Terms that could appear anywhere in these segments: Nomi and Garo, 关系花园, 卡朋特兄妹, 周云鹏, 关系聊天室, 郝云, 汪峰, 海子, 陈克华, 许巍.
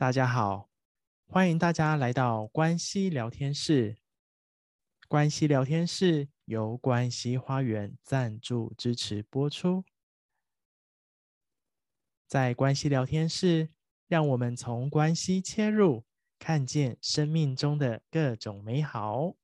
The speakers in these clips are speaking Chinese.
大家好，欢迎大家来到关系聊天室。关系聊天室由关系花园赞助支持播出。在关系聊天室，让我们从关系切入，看见生命中的各种美好。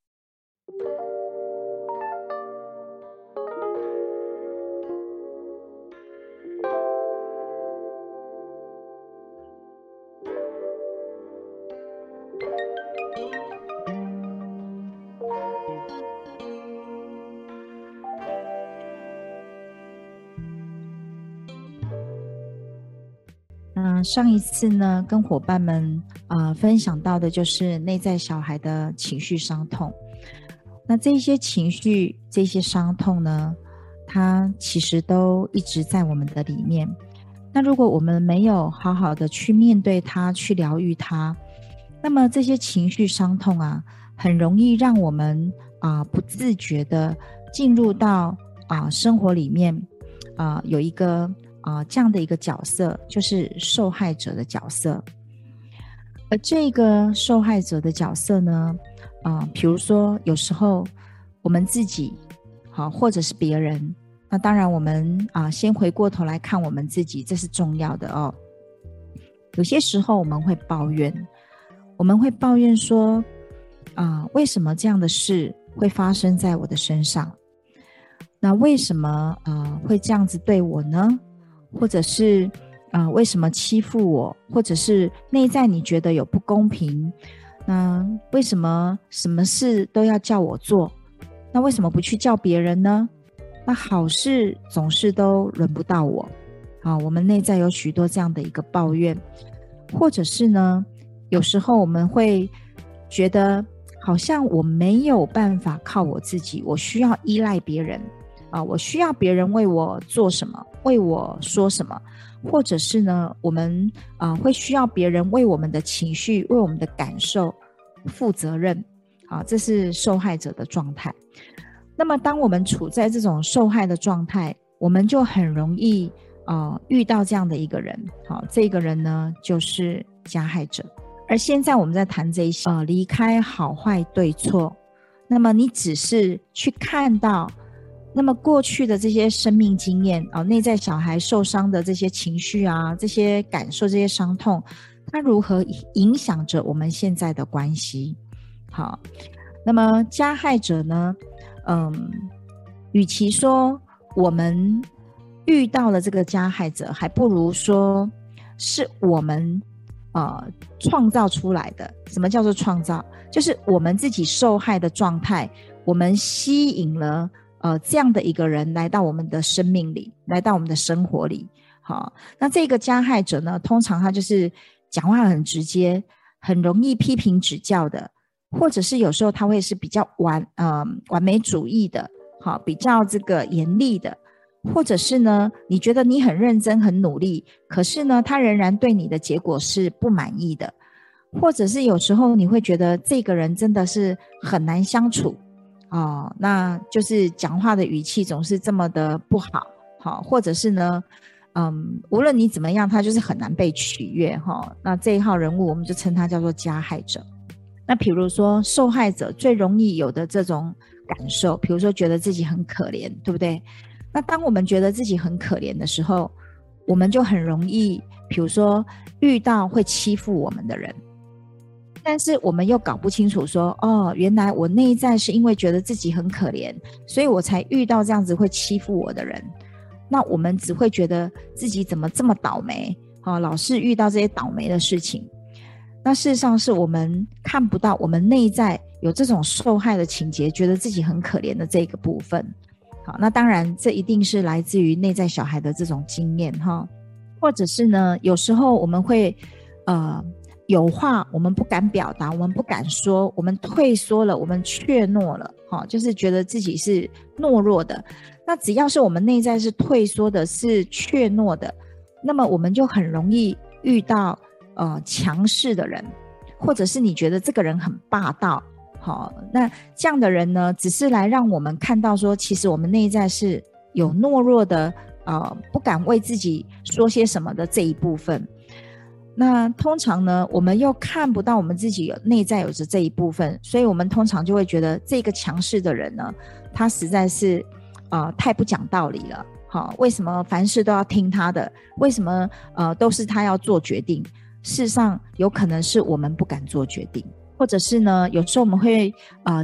上一次呢，跟伙伴们分享到的就是内在小孩的情绪伤痛。那这些情绪、这些伤痛呢，它其实都一直在我们的里面。那如果我们没有好好的去面对它、去疗愈它，那么这些情绪伤痛啊，很容易让我们不自觉的进入到生活里面有一个这样的一个角色，就是受害者的角色。而这个受害者的角色呢，比如说有时候我们自己或者是别人，那当然我们先回过头来看我们自己，这是重要的哦。有些时候我们会抱怨说为什么这样的事会发生在我的身上，那为什么会这样子对我呢？或者是为什么欺负我？或者是内在你觉得有不公平，那为什么什么事都要叫我做？那为什么不去叫别人呢？那好事总是都轮不到我。我们内在有许多这样的一个抱怨。或者是呢，有时候我们会觉得好像我没有办法靠我自己，我需要依赖别人我需要别人为我做什么，为我说什么。或者是呢，我们会需要别人为我们的情绪、为我们的感受负责任这是受害者的状态。那么当我们处在这种受害的状态，我们就很容易遇到这样的一个人这个人呢就是加害者。而现在我们在谈这一些离开好坏对错，那么你只是去看到那么过去的这些生命经验内在小孩受伤的这些情绪这些感受、这些伤痛，它如何影响着我们现在的关系。好，那么加害者呢，与其说我们遇到了这个加害者，还不如说是我们创造出来的。什么叫做创造？就是我们自己受害的状态，我们吸引了这样的一个人来到我们的生命里，来到我们的生活里。好，那这个加害者呢，通常他就是讲话很直接，很容易批评指教的，或者是有时候他会是比较完美主义的，比较这个严厉的。或者是呢，你觉得你很认真、很努力，可是呢，他仍然对你的结果是不满意的。或者是有时候你会觉得这个人真的是很难相处那就是讲话的语气总是这么的不好。或者是呢无论你怎么样，他就是很难被取悦那这一号人物我们就称他叫做加害者。那比如说受害者最容易有的这种感受，比如说觉得自己很可怜，对不对？那当我们觉得自己很可怜的时候，我们就很容易比如说遇到会欺负我们的人，但是我们又搞不清楚说原来我内在是因为觉得自己很可怜，所以我才遇到这样子会欺负我的人。那我们只会觉得自己怎么这么倒霉老是遇到这些倒霉的事情。那事实上是我们看不到我们内在有这种受害的情节，觉得自己很可怜的这个部分。好，那当然这一定是来自于内在小孩的这种经验或者是呢，有时候我们会有话我们不敢表达，我们不敢说，我们退缩了，我们怯懦了就是觉得自己是懦弱的。那只要是我们内在是退缩的，是怯懦的，那么我们就很容易遇到强势的人。或者是你觉得这个人很霸道那这样的人呢，只是来让我们看到说其实我们内在是有懦弱的不敢为自己说些什么的这一部分。那通常呢，我们又看不到我们自己有内在有着这一部分，所以我们通常就会觉得这个强势的人呢，他实在是太不讲道理了。好，为什么凡事都要听他的？为什么都是他要做决定？事实上，有可能是我们不敢做决定，或者是呢，有时候我们会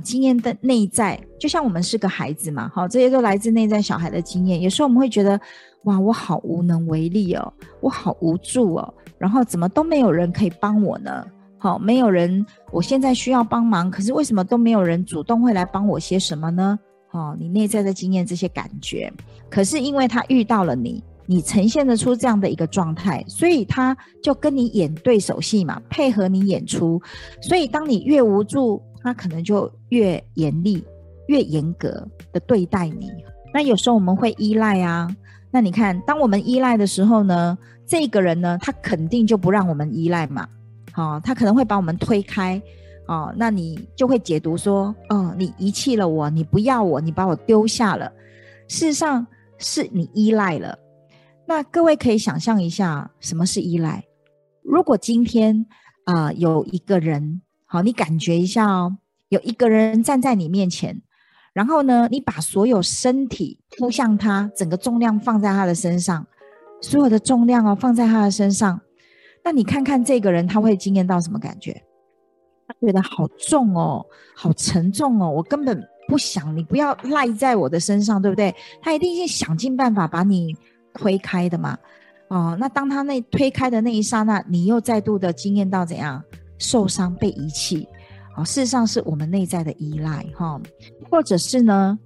经验的内在，就像我们是个孩子嘛，好，这些都来自内在小孩的经验。有时候我们会觉得，哇，我好无能为力哦，我好无助哦，然后怎么都没有人可以帮我呢？好，没有人，我现在需要帮忙，可是为什么都没有人主动会来帮我些什么呢？你内在的经验这些感觉，可是因为他遇到了你，你呈现得出这样的一个状态，所以他就跟你演对手戏嘛，配合你演出。所以当你越无助，他可能就越严厉越严格的对待你。那有时候我们会依赖啊，那你看当我们依赖的时候呢，这个人呢他肯定就不让我们依赖嘛，他可能会把我们推开，那你就会解读说，你遗弃了我，你不要我，你把我丢下了。事实上是你依赖了。那各位可以想象一下什么是依赖。如果今天有一个人，好，你感觉一下哦，有一个人站在你面前，然后呢你把所有身体扑向他，整个重量放在他的身上，所有的重量放在他的身上，那你看看这个人他会经验到什么感觉？觉得好重哦，好沉重哦，我根本不想，你不要赖在我的身上，对不对？他一定是想尽办法把你推开的嘛。那当他那推开的那一刹那，你又再度的经验到怎样受伤被遗弃。事实上是我们内在的依赖。或者是呢，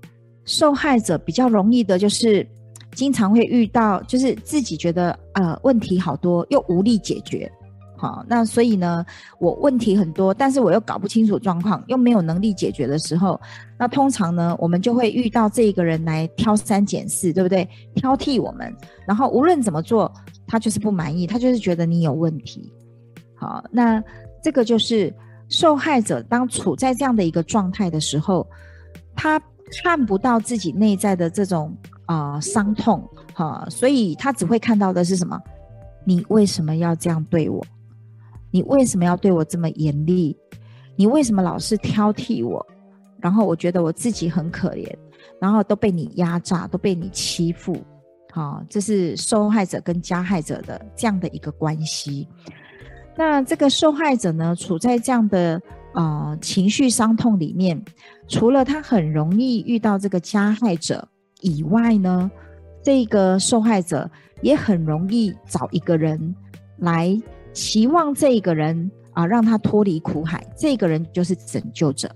受害者比较容易的就是经常会遇到，就是自己觉得问题好多又无力解决。好，那所以呢，我问题很多，但是我又搞不清楚状况，又没有能力解决的时候，那通常呢，我们就会遇到这一个人来挑三拣四，对不对？挑剔我们，然后无论怎么做，他就是不满意，他就是觉得你有问题。好，那这个就是受害者当处在这样的一个状态的时候，他看不到自己内在的这种伤痛，所以他只会看到的是什么？你为什么要这样对我？你为什么要对我这么严厉？你为什么老是挑剔我？然后我觉得我自己很可怜，然后都被你压榨，都被你欺负。这是受害者跟加害者的这样的一个关系。那这个受害者呢，处在这样的情绪伤痛里面，除了他很容易遇到这个加害者以外呢，这个受害者也很容易找一个人来期望这个人让他脱离苦海，这个人就是拯救者。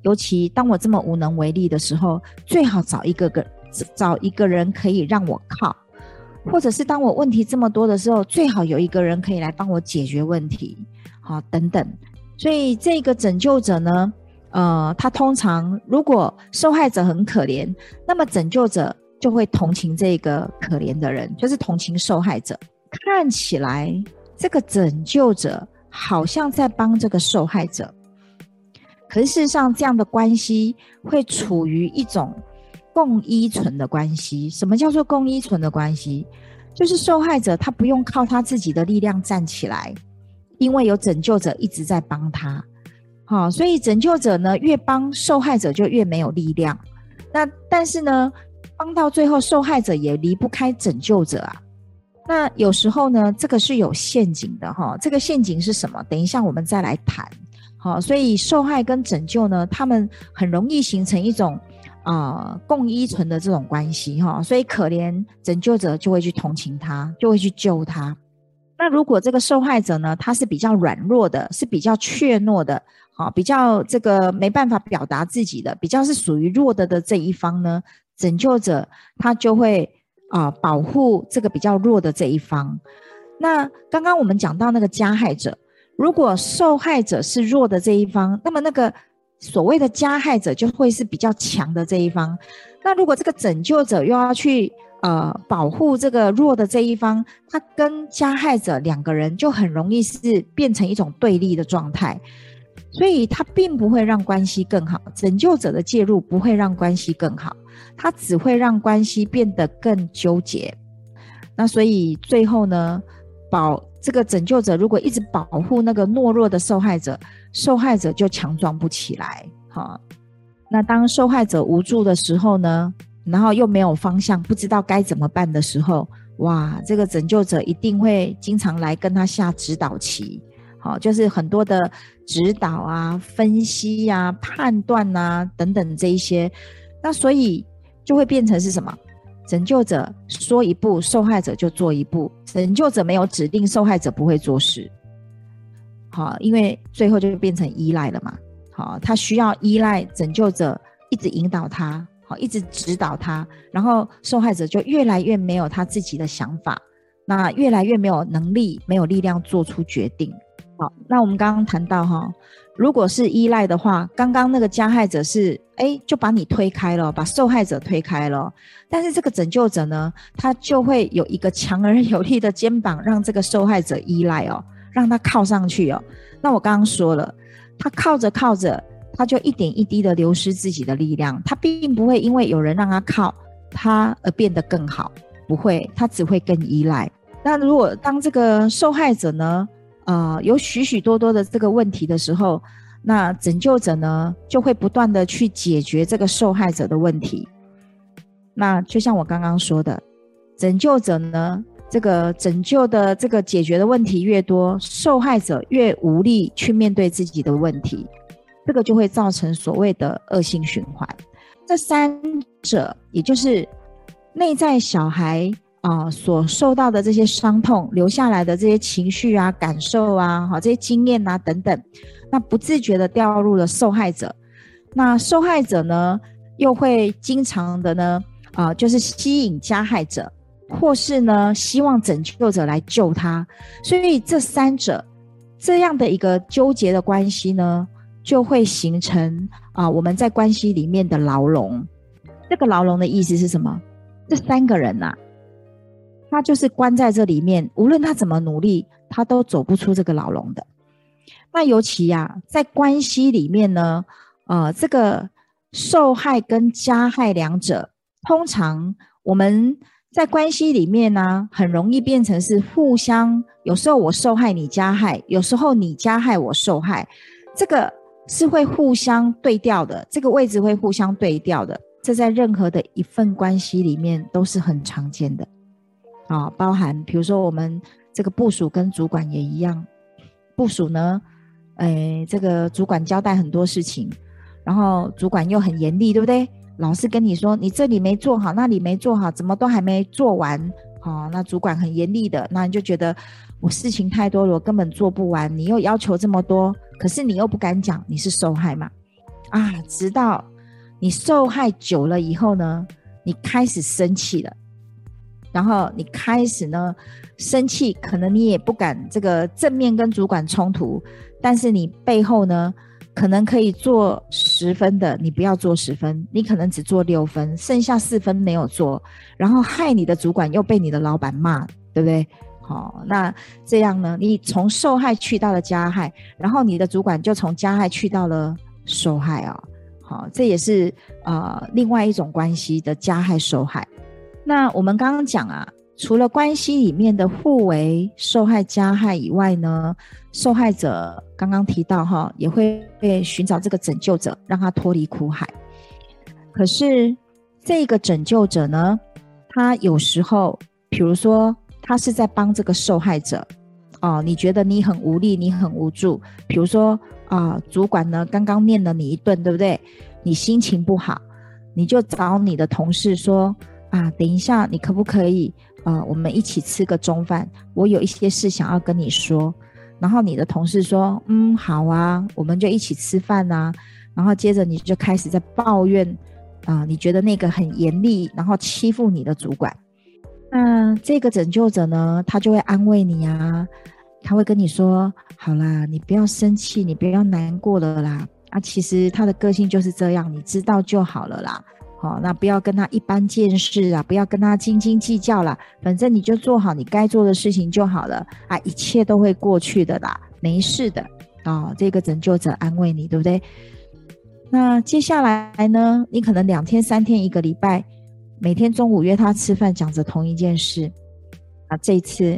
尤其当我这么无能为力的时候，最好找一个人可以让我靠，或者是当我问题这么多的时候，最好有一个人可以来帮我解决问题，等等。所以这个拯救者呢，他通常如果受害者很可怜，那么拯救者就会同情这个可怜的人，就是同情受害者。看起来这个拯救者好像在帮这个受害者，可是事实上这样的关系会处于一种共依存的关系。什么叫做共依存的关系？就是受害者他不用靠他自己的力量站起来，因为有拯救者一直在帮他。所以拯救者呢，越帮受害者就越没有力量。那但是呢，帮到最后受害者也离不开拯救者啊。那有时候呢，这个是有陷阱的哈。这个陷阱是什么？等一下我们再来谈。好，所以受害跟拯救呢，他们很容易形成一种共依存的这种关系哈。所以可怜拯救者就会去同情他，就会去救他。那如果这个受害者呢，他是比较软弱的，是比较怯懦的，比较这个没办法表达自己的，比较是属于弱的这一方呢，拯救者他就会保护这个比较弱的这一方。那刚刚我们讲到那个加害者，如果受害者是弱的这一方，那么那个所谓的加害者就会是比较强的这一方。那如果这个拯救者又要去保护这个弱的这一方，他跟加害者两个人就很容易是变成一种对立的状态，所以他并不会让关系更好。拯救者的介入不会让关系更好，他只会让关系变得更纠结。那所以最后呢，这个拯救者如果一直保护那个懦弱的受害者，受害者就强壮不起来。好，那当受害者无助的时候呢，然后又没有方向，不知道该怎么办的时候，哇，这个拯救者一定会经常来跟他下指导棋。好，就是很多的指导啊、分析啊、判断啊等等这一些，那所以就会变成是什么？拯救者说一步，受害者就做一步。拯救者没有指定，受害者不会做事。好，因为最后就变成依赖了嘛。好，他需要依赖拯救者，一直引导他，好，一直指导他，然后受害者就越来越没有他自己的想法，那越来越没有能力、没有力量做出决定。好，那我们刚刚谈到哈，如果是依赖的话，刚刚那个加害者是就把你推开了，把受害者推开了，但是这个拯救者呢，他就会有一个强而有力的肩膀，让这个受害者依赖哦，让他靠上去哦。那我刚刚说了，他靠着靠着，他就一点一滴的流失自己的力量，他并不会因为有人让他靠他而变得更好，不会，他只会更依赖。那如果当这个受害者呢，有许许多多的这个问题的时候，那拯救者呢就会不断的去解决这个受害者的问题。那就像我刚刚说的，拯救者呢，这个拯救的这个解决的问题越多，受害者越无力去面对自己的问题，这个就会造成所谓的恶性循环。这三者，也就是内在小孩所受到的这些伤痛留下来的这些情绪啊、感受啊、这些经验啊等等，那不自觉的掉入了受害者。那受害者呢又会经常的呢就是吸引加害者，或是呢希望拯救者来救他。所以这三者这样的一个纠结的关系呢，就会形成我们在关系里面的牢笼。这个牢笼的意思是什么？这三个人啊，他就是关在这里面，无论他怎么努力，他都走不出这个牢笼的。那尤其啊，在关系里面呢，这个受害跟加害两者，通常我们在关系里面呢，很容易变成是互相，有时候我受害你加害，有时候你加害我受害，这个是会互相对调的，这个位置会互相对调的，这在任何的一份关系里面都是很常见的。包含比如说我们这个部属跟主管也一样，部属呢这个主管交代很多事情，然后主管又很严厉，对不对？老是跟你说你这里没做好，那里没做好，怎么都还没做完。那主管很严厉的，那你就觉得我事情太多了，我根本做不完，你又要求这么多，可是你又不敢讲，你是受害嘛。直到你受害久了以后呢，你开始生气了，然后你开始呢生气，可能你也不敢这个正面跟主管冲突，但是你背后呢可能可以做10分的你不要做10分，你可能只做6分，剩下4分没有做，然后害你的主管又被你的老板骂，对不对？那这样呢，你从受害去到了加害，然后你的主管就从加害去到了受害。这也是另外一种关系的加害受害。那我们刚刚讲啊，除了关系里面的互为受害加害以外呢，受害者刚刚提到也会寻找这个拯救者，让他脱离苦海。可是这个拯救者呢，他有时候比如说他是在帮这个受害者，你觉得你很无力，你很无助，比如说主管呢刚刚念了你一顿，对不对？你心情不好，你就找你的同事说等一下你可不可以我们一起吃个中饭，我有一些事想要跟你说。然后你的同事说好啊，我们就一起吃饭啊。然后接着你就开始在抱怨你觉得那个很严厉然后欺负你的主管。那这个拯救者呢，他就会安慰你啊，他会跟你说好啦，你不要生气，你不要难过了啦，其实他的个性就是这样，你知道就好了啦。那不要跟他一般见识啊，不要跟他斤斤计较啦，反正你就做好你该做的事情就好了一切都会过去的啦，没事的这个拯救者安慰你，对不对？那接下来呢，你可能2天3天1个礼拜，每天中午约他吃饭，讲着同一件事这一次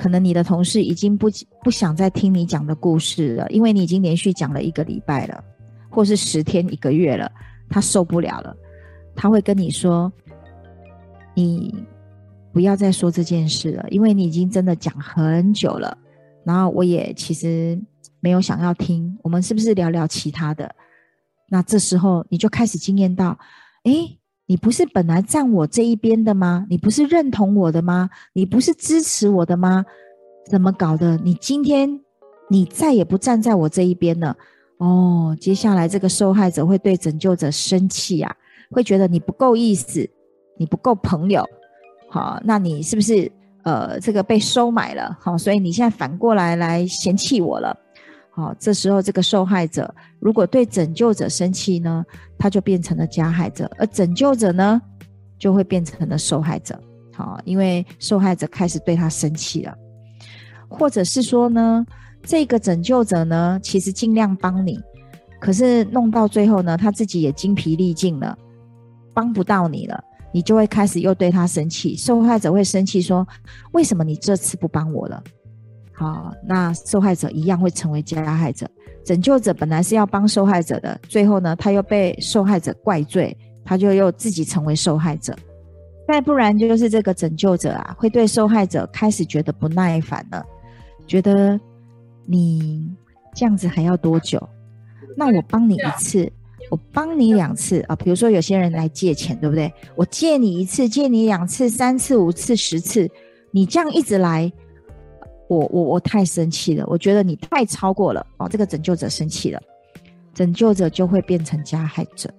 可能你的同事已经不想再听你讲的故事了，因为你已经连续讲了1个礼拜了，或是10天1个月了，他受不了了，他会跟你说你不要再说这件事了，因为你已经真的讲很久了，然后我也其实没有想要听，我们是不是聊聊其他的。那这时候你就开始经验到，诶，你不是本来站我这一边的吗？你不是认同我的吗？你不是支持我的吗？怎么搞的？你今天你再也不站在我这一边了。哦，接下来这个受害者会对拯救者生气啊，会觉得你不够意思，你不够朋友。好，那你是不是这个被收买了？好，所以你现在反过来嫌弃我了。好，这时候这个受害者如果对拯救者生气呢，他就变成了加害者，而拯救者呢就会变成了受害者。好，因为受害者开始对他生气了，或者是说呢，这个拯救者呢其实尽量帮你，可是弄到最后呢，他自己也精疲力尽了，帮不到你了，你就会开始又对他生气。受害者会生气说，为什么你这次不帮我了？好，那受害者一样会成为加害者。拯救者本来是要帮受害者的，最后呢他又被受害者怪罪，他就又自己成为受害者。再不然就是这个拯救者啊，会对受害者开始觉得不耐烦了，觉得你这样子还要多久？那我帮你一次，我帮你2次啊，比如说有些人来借钱，对不对？我借你1次，借你2次、3次、5次、10次，你这样一直来，我太生气了，我觉得你太超过了。哦，这个拯救者生气了，拯救者就会变成加害者。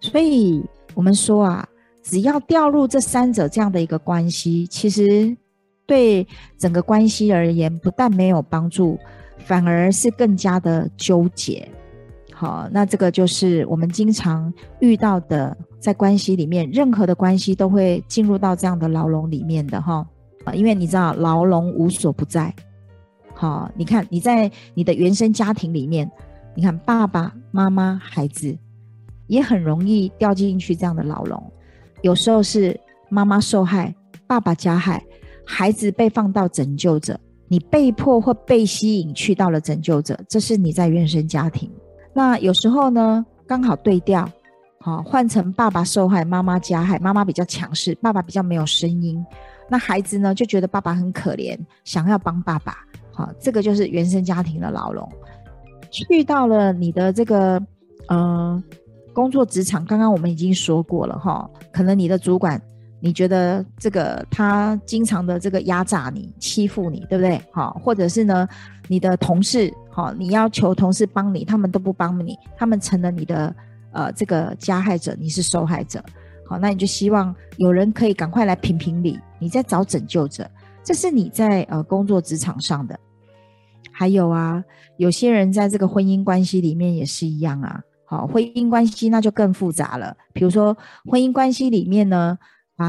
所以我们说啊，只要掉入这3者这样的一个关系，其实对整个关系而言，不但没有帮助，反而是更加的纠结。好，那这个就是我们经常遇到的，在关系里面，任何的关系都会进入到这样的牢笼里面的哈。因为你知道牢笼无所不在。好，你看你在你的原生家庭里面，你看爸爸妈妈孩子也很容易掉进去这样的牢笼，有时候是妈妈受害，爸爸加害，孩子被放到拯救者，你被迫或被吸引去到了拯救者，这是你在原生家庭。那有时候呢刚好对调，换成爸爸受害妈妈加害，妈妈比较强势，爸爸比较没有声音，那孩子呢就觉得爸爸很可怜，想要帮爸爸。好，这个就是原生家庭的牢笼。去到了你的这个工作职场，刚刚我们已经说过了哈，可能你的主管你觉得这个他经常的这个压榨你欺负你，对不对？好，或者是呢你的同事，好，你要求同事帮你，他们都不帮你，他们成了你的这个加害者，你是受害者。好，那你就希望有人可以赶快来评评理，你在找拯救者，这是你在工作职场上的。还有啊，有些人在这个婚姻关系里面也是一样啊。好，婚姻关系那就更复杂了，比如说婚姻关系里面呢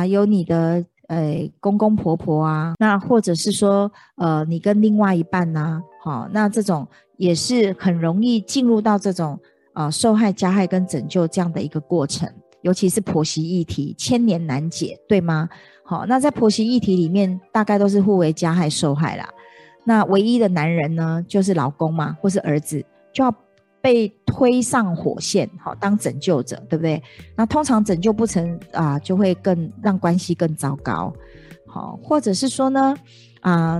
有你的公公婆婆啊，那或者是说你跟另外一半啊，好，那这种也是很容易进入到这种受害加害跟拯救这样的一个过程。尤其是婆媳议题千年难解，对吗？好，那在婆媳议题里面大概都是互为加害受害啦，那唯一的男人呢就是老公嘛，或是儿子，就要被推上火线，好，当拯救者，对不对？那通常拯救不成就会更让关系更糟糕。好，或者是说呢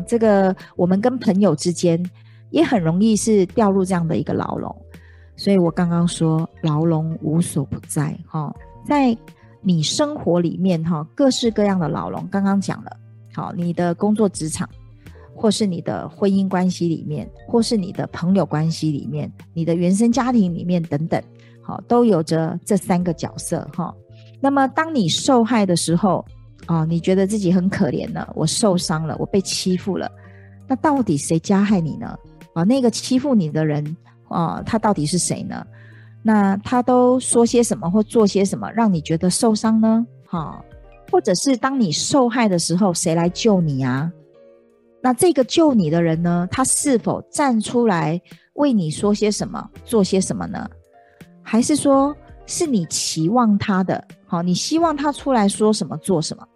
这个我们跟朋友之间也很容易是掉入这样的一个牢笼。所以我刚刚说牢笼无所不在，在你生活里面各式各样的牢笼，刚刚讲了。好，你的工作职场，或是你的婚姻关系里面，或是你的朋友关系里面，你的原生家庭里面等等，好，都有着这3个角色。那么当你受害的时候，你觉得自己很可怜了，我受伤了，我被欺负了，那到底谁加害你呢？那个欺负你的人他到底是谁呢？那他都说些什么或做些什么让你觉得受伤呢？或者是当你受害的时候，谁来救你啊？那这个救你的人呢，他是否站出来为你说些什么做些什么呢？还是说是你期望他的，好，你希望他出来说什么做什么？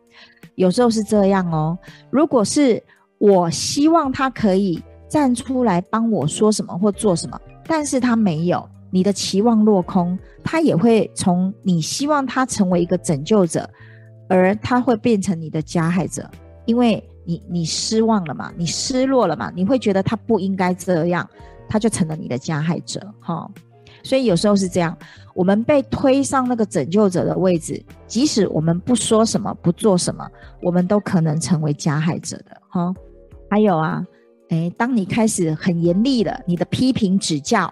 有时候是这样哦。如果是我希望他可以站出来帮我说什么或做什么，但是他没有，你的期望落空，他也会从你希望他成为一个拯救者，而他会变成你的加害者，因为你失望了嘛，你失落了嘛，你会觉得他不应该这样，他就成了你的加害者哈。所以有时候是这样，我们被推上那个拯救者的位置，即使我们不说什么不做什么，我们都可能成为加害者的哈。还有啊，当你开始很严厉了，你的批评指教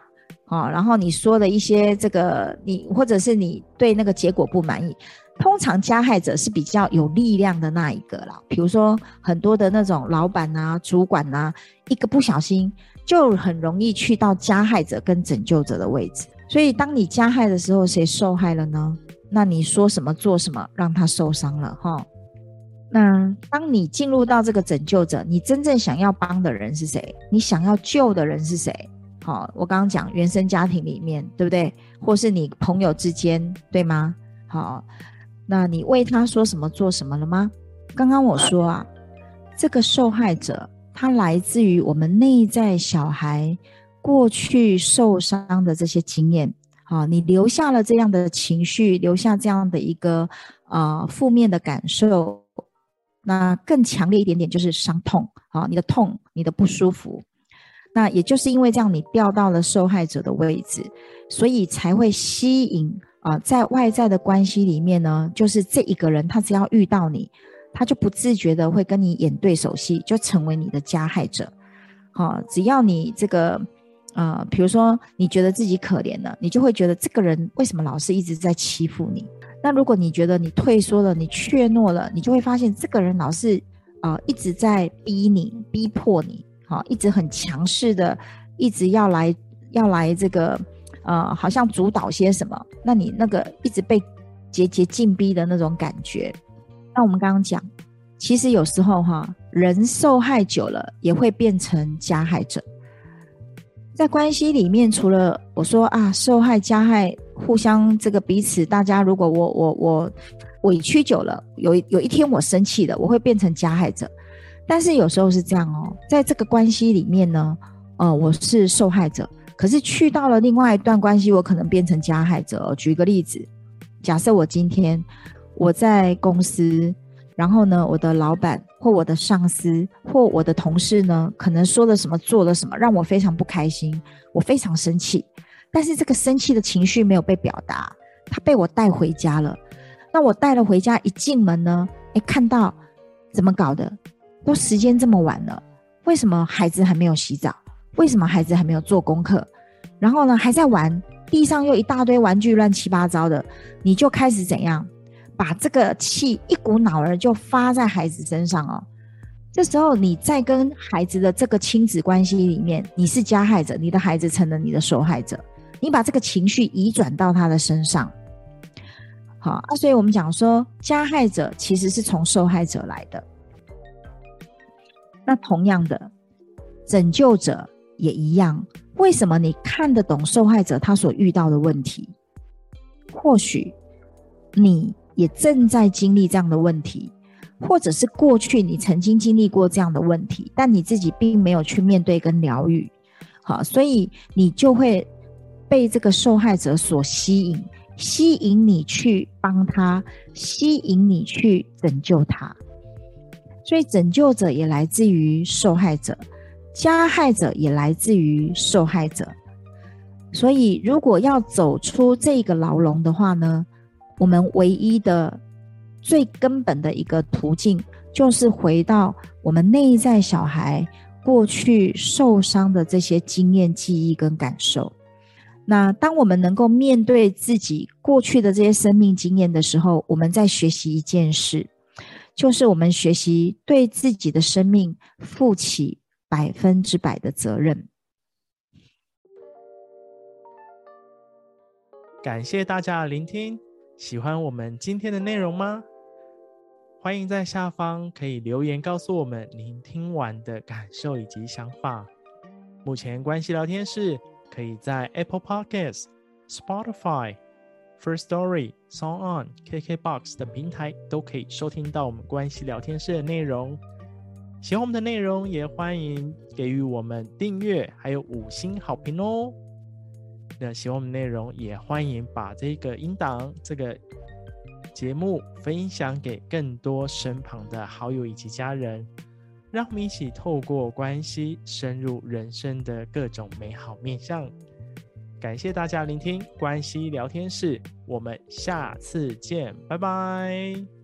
然后你说的一些这个你或者是你对那个结果不满意，通常加害者是比较有力量的那一个啦。比如说很多的那种老板啊主管啊，一个不小心就很容易去到加害者跟拯救者的位置。所以当你加害的时候，谁受害了呢？那你说什么做什么让他受伤了哈。那当你进入到这个拯救者，你真正想要帮的人是谁？你想要救的人是谁？好，我刚刚讲原生家庭里面，对不对？或是你朋友之间，对吗？好，那你为他说什么做什么了吗？刚刚我说啊，这个受害者他来自于我们内在小孩过去受伤的这些经验。好，你留下了这样的情绪，留下这样的一个负面的感受，那更强烈一点点就是伤痛。好，你的痛，你的不舒服，那也就是因为这样，你掉到了受害者的位置，所以才会吸引在外在的关系里面呢，就是这一个人他只要遇到你，他就不自觉的会跟你演对手戏，就成为你的加害者。只要你这个比如说你觉得自己可怜了，你就会觉得这个人为什么老是一直在欺负你。那如果你觉得你退缩了，你怯懦了，你就会发现这个人老是一直在逼你，逼迫你，一直很强势的，一直要来这个好像主导些什么，那你那个一直被节节禁逼的那种感觉。那我们刚刚讲，其实有时候人受害久了也会变成加害者。在关系里面，除了我说啊，受害加害互相这个彼此，大家如果我委屈久了，有一天我生气了，我会变成加害者。但是有时候是这样在这个关系里面呢，我是受害者，可是去到了另外一段关系，我可能变成加害者。举一个例子，假设我今天我在公司，然后呢，我的老板或我的上司或我的同事呢，可能说了什么做了什么让我非常不开心，我非常生气，但是这个生气的情绪没有被表达，它被我带回家了。那我带了回家，一进门呢，看到怎么搞的，都时间这么晚了，为什么孩子还没有洗澡？为什么孩子还没有做功课？然后呢，还在玩，地上又一大堆玩具乱七八糟的，你就开始怎样？把这个气一股脑儿就发在孩子身上。这时候你在跟孩子的这个亲子关系里面，你是加害者，你的孩子成了你的受害者，你把这个情绪移转到他的身上。好，所以我们讲说，加害者其实是从受害者来的。那同样的，拯救者也一样。为什么你看得懂受害者他所遇到的问题？或许你也正在经历这样的问题，或者是过去你曾经经历过这样的问题，但你自己并没有去面对跟疗愈。好，所以你就会被这个受害者所吸引，吸引你去帮他，吸引你去拯救他。所以拯救者也来自于受害者，加害者也来自于受害者。所以如果要走出这个牢笼的话呢，我们唯一的最根本的一个途径，就是回到我们内在小孩过去受伤的这些经验记忆跟感受。那当我们能够面对自己过去的这些生命经验的时候，我们在学习一件事，就是我们学习对自己的生命负起100%的责任。感谢大家的聆听，喜欢我们今天的内容吗？欢迎在下方可以留言告诉我们您听完的感受以及想法。目前关系聊天室可以在 Apple Podcasts、Spotify、Firstory、SoundOn、KKBox 等平台都可以收听到我们关系聊天室的内容。喜欢我们的内容也欢迎给予我们订阅还有5星好评哦。那喜欢我们内容也欢迎把这个音档这个节目分享给更多身旁的好友以及家人，让我们一起透过关系深入人生的各种美好面向。感谢大家聆听关系聊天室，我们下次见，拜拜。